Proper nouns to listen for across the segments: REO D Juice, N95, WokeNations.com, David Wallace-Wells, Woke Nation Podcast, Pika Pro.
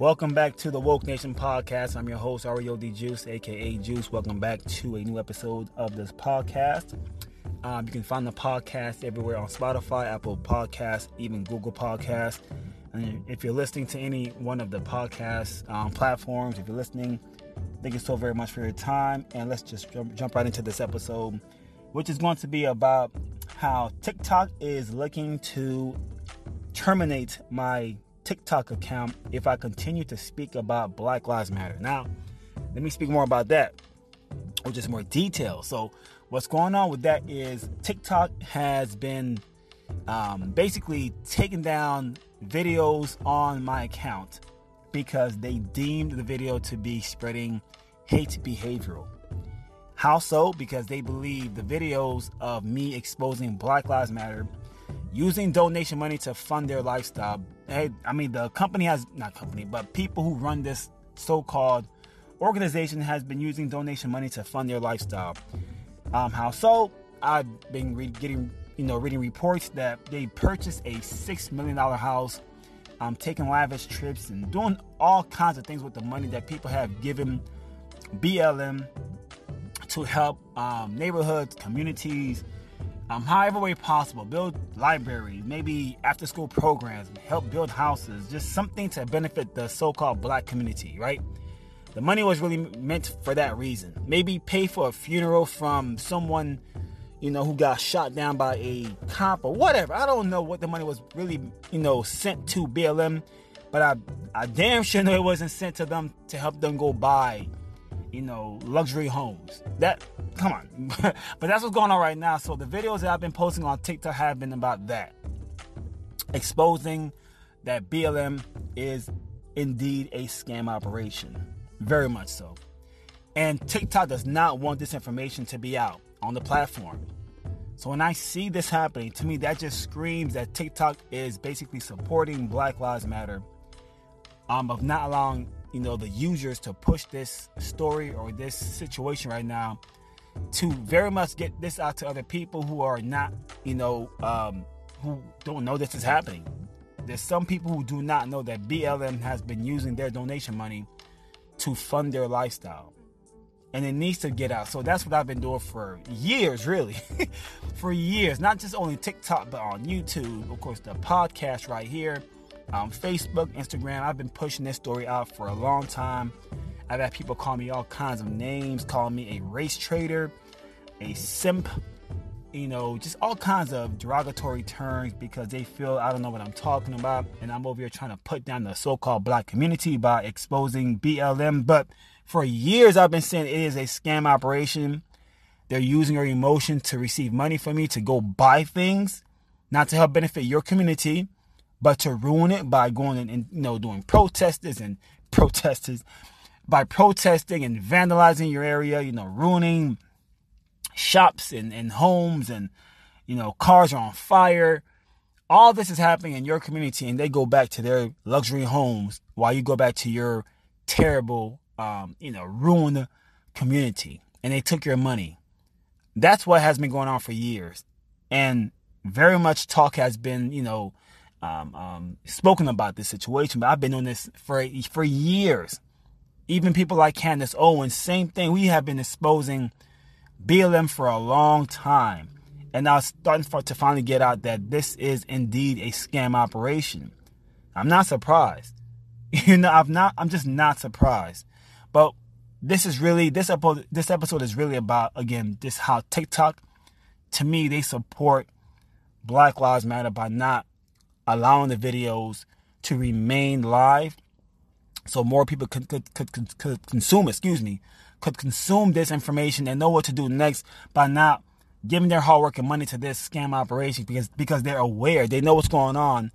Welcome back to the Woke Nation Podcast. I'm your host, REO D Juice, aka Juice. Welcome back to a new episode of this podcast. You can find the podcast everywhere on Spotify, Apple Podcasts, even Google Podcasts. And if you're listening to any one of the podcast platforms, if you're listening, thank you so very much for your time. And let's just jump right into this episode, which is going to be about how TikTok is looking to terminate my TikTok account if I continue to speak about Black Lives Matter. Now, let me speak more about that, or just more detail. So what's going on with that is TikTok has been basically taking down videos on my account because they deemed the video to be spreading hate behavioral. How so? Because they believe the videos of me exposing Black Lives Matter, using donation money to fund their lifestyle. People who run this so-called organization has been using donation money to fund their lifestyle. How so? I've been reading reports that they purchased a $6 million house, taking lavish trips and doing all kinds of things with the money that people have given BLM to help neighborhoods, communities, however way possible, build libraries, maybe after-school programs, help build houses, just something to benefit the so-called Black community, right? The money was really meant for that reason. Maybe pay for a funeral from someone, who got shot down by a cop or whatever. I don't know what the money was really, sent to BLM, but I damn sure know it wasn't sent to them to help them go buy luxury homes. But that's what's going on right now. So the videos that I've been posting on TikTok have been about that, exposing that BLM is indeed a scam operation, very much so. And TikTok does not want this information to be out on the platform. So when I see this happening, to me, that just screams that TikTok is basically supporting Black Lives Matter, of not allowing the users to push this story or this situation right now to very much get this out to other people who are not, who don't know this is happening. There's some people who do not know that BLM has been using their donation money to fund their lifestyle, and it needs to get out. So that's what I've been doing for years, really, not just only TikTok, but on YouTube, of course, the podcast right here, Facebook, Instagram. I've been pushing this story out for a long time. I've had people call me all kinds of names, call me a race traitor, a simp, just all kinds of derogatory terms because they feel I don't know what I'm talking about, and I'm over here trying to put down the so-called Black community by exposing BLM. But for years, I've been saying it is a scam operation. They're using your emotion to receive money from you to go buy things, not to help benefit your community, but to ruin it by going and doing protesters by protesting and vandalizing your area, ruining shops and homes, and cars are on fire. All this is happening in your community, and they go back to their luxury homes while you go back to your terrible, ruined community, and they took your money. That's what has been going on for years, and very much talk has been, spoken about this situation, but I've been on this for years. Even people like Candace Owens, same thing. We have been exposing BLM for a long time, and now it's starting to finally get out that this is indeed a scam operation. I'm not surprised. I'm just not surprised. But this episode is really about, again, just how TikTok, to me, they support Black Lives Matter by not allowing the videos to remain live so more people could consume this information and know what to do next by not giving their hard work and money to this scam operation because they're aware. They know what's going on,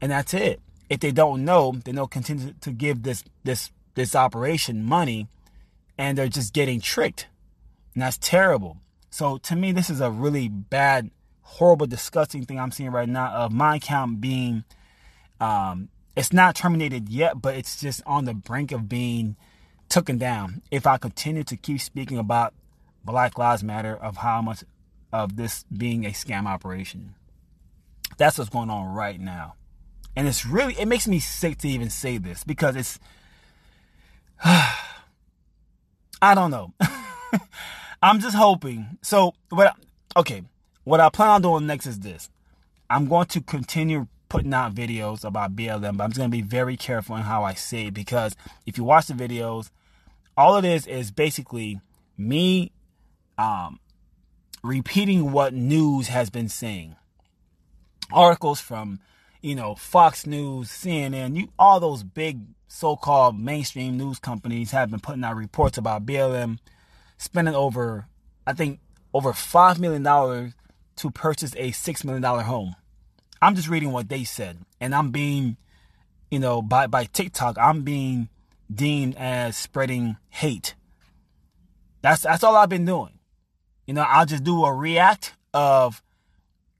and that's it. If they don't know, then they'll continue to give this operation money, and they're just getting tricked. And that's terrible. So to me, this is a really bad, horrible, disgusting thing I'm seeing right now of my account being, it's not terminated yet, but it's just on the brink of being taken down if I continue to keep speaking about Black Lives Matter, of how much of this being a scam operation. That's what's going on right now. And it's really, it makes me sick to even say this because it's, I don't know. I'm just hoping. So, what I plan on doing next is this. I'm going to continue putting out videos about BLM, but I'm just going to be very careful in how I say it, because if you watch the videos, all it is basically me repeating what news has been saying. Articles from, Fox News, CNN, all those big so-called mainstream news companies have been putting out reports about BLM spending over $5 million to purchase a $6 million home. I'm just reading what they said, and I'm being, by TikTok, I'm being deemed as spreading hate. That's all I've been doing. I'll just do a react of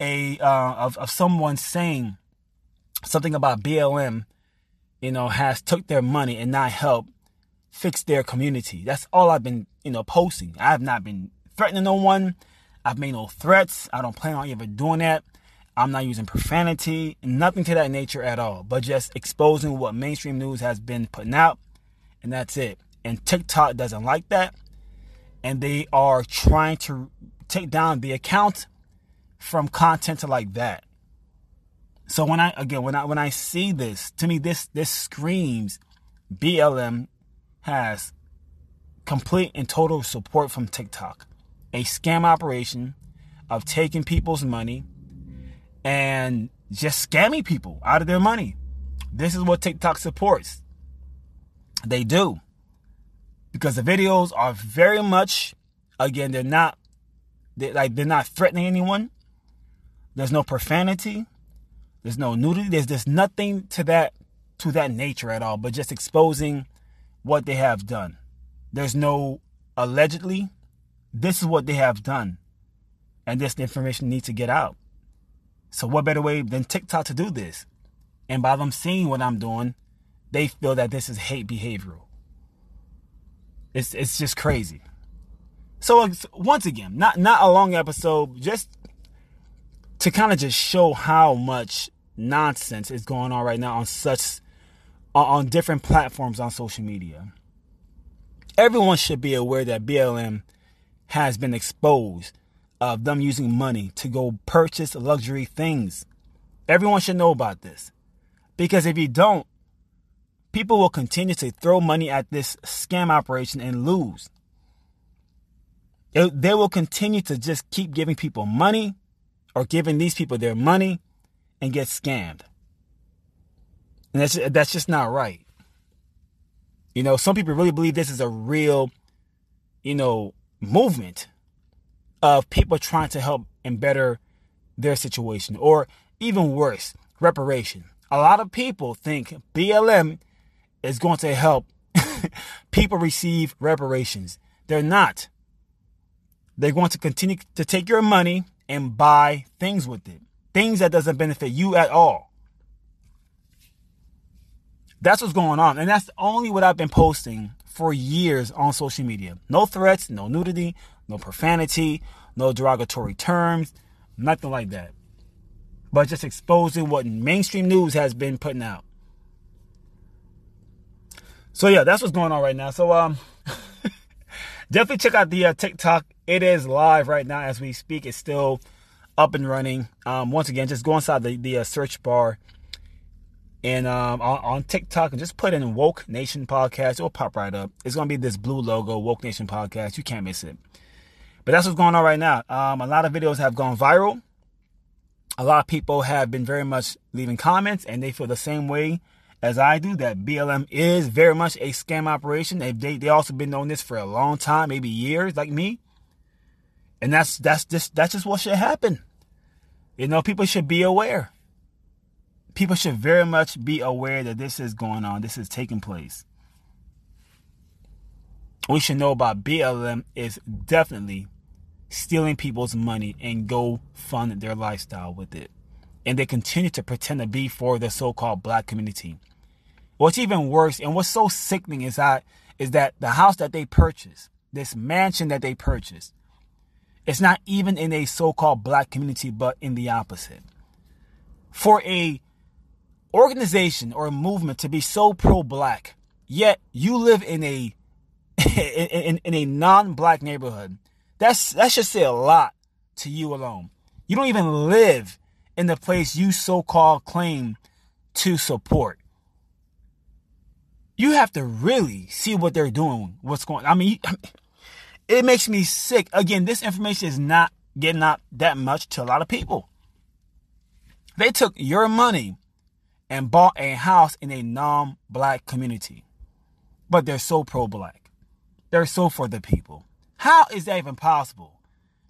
of someone saying something about BLM, has took their money and not helped fix their community. That's all I've been, posting. I have not been threatening no one. I've made no threats. I don't plan on ever doing that. I'm not using profanity, nothing to that nature at all, but just exposing what mainstream news has been putting out, and that's it. And TikTok doesn't like that, and they are trying to take down the account from content like that. So when I see this, to me this screams BLM has complete and total support from TikTok, a scam operation of taking people's money and just scamming people out of their money. This is what TikTok supports. They do. Because the videos are very much, again, they're not threatening anyone. There's no profanity. There's no nudity. There's just nothing to that nature at all, but just exposing what they have done. There's no allegedly. This is what they have done. And this information needs to get out. So what better way than TikTok to do this? And by them seeing what I'm doing, they feel that this is hate behavioral. It's just crazy. So once again, not a long episode, just to kind of just show how much nonsense is going on right now on different platforms on social media. Everyone should be aware that BLM has been exposed of them using money to go purchase luxury things. Everyone should know about this. Because if you don't, people will continue to throw money at this scam operation and lose. They will continue to just keep giving people money or giving these people their money and get scammed. And that's just not right. Some people really believe this is a real, movement of people trying to help and better their situation, or even worse, reparation. A lot of people think BLM is going to help people receive reparations. They're not. They're going to continue to take your money and buy things with it, things that doesn't benefit you at all. That's what's going on, and that's only what I've been posting for years on social media. No threats, no nudity, no profanity, no derogatory terms, nothing like that. But just exposing what mainstream news has been putting out. So yeah, that's what's going on right now. So definitely check out the TikTok. It is live right now as we speak. It's still up and running. Once again, just go inside the search bar and on TikTok, and just put in Woke Nation Podcast. It'll pop right up. It's going to be this blue logo, Woke Nation Podcast. You can't miss it. But that's what's going on right now. A lot of videos have gone viral. A lot of people have been very much leaving comments, and they feel the same way as I do, that BLM is very much a scam operation. They also been on this for a long time, maybe years, like me. And that's just what should happen. People should be aware. People should very much be aware that this is going on. This is taking place. We should know about BLM is definitely stealing people's money and go fund their lifestyle with it. And they continue to pretend to be for the so-called black community. What's even worse and what's so sickening is that the house that they purchased, this mansion that they purchased, it's not even in a so-called black community, but in the opposite. For a organization or a movement to be so pro-black, yet you live in a in a non-black neighborhood. That should say a lot to you alone. You don't even live in the place you so-called claim to support. You have to really see what they're doing, what's going on. I mean, it makes me sick. Again, this information is not getting out that much to a lot of people. They took your money and bought a house in a non-black community, but they're so pro-black. They're so for the people. How is that even possible?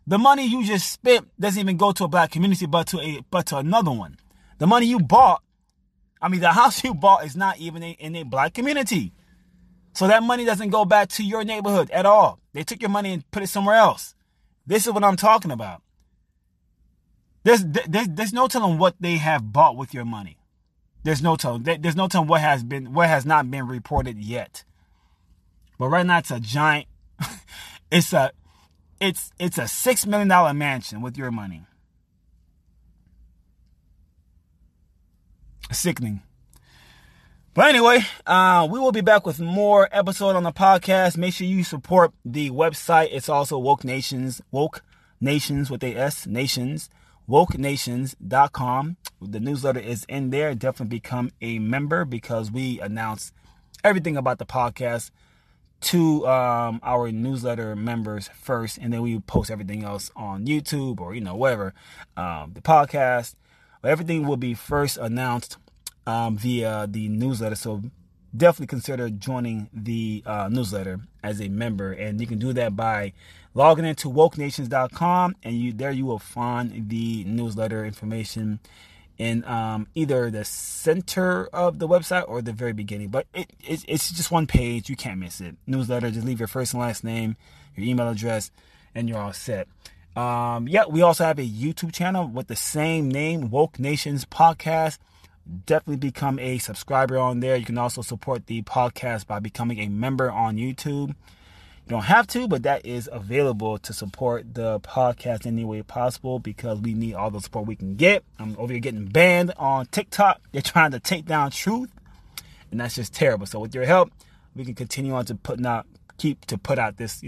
The money you just spent doesn't even go to a black community, but to another one. The money you bought, I mean, the house you bought is not even in a black community. So that money doesn't go back to your neighborhood at all. They took your money and put it somewhere else. This is what I'm talking about. There's no telling what they have bought with your money. There's no telling. There's no telling what has not been reported yet. But right now, it's a giant. It's a $6 million mansion with your money. Sickening. But anyway, we will be back with more episode on the podcast. Make sure you support the website. It's also Woke Nations. Woke Nations with a S. Nations. WokeNations.com. The newsletter is in there. Definitely become a member because we announce everything about the podcast to our newsletter members first, and then we post everything else on YouTube or, whatever. The podcast, everything will be first announced via the newsletter. So definitely consider joining the newsletter as a member, and you can do that by logging into WokeNations.com, and you will find the newsletter information in either the center of the website or the very beginning. But it's just one page. You can't miss it. Newsletter, just leave your first and last name, your email address, and you're all set. We also have a YouTube channel with the same name, Woke Nations Podcast. Definitely become a subscriber on there. You can also support the podcast by becoming a member on YouTube. You don't have to, but that is available to support the podcast any way possible because we need all the support we can get. I'm over here getting banned on TikTok. They're trying to take down truth, and that's just terrible. So with your help, we can continue on to put out this,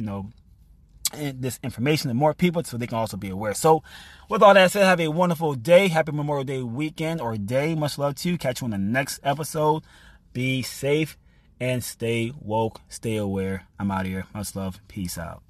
this information to more people so they can also be aware. So with all that said, have a wonderful day. Happy Memorial Day weekend or day. Much love to you. Catch you on the next episode. Be safe. And stay woke, stay aware. I'm out of here. Much love. Peace out.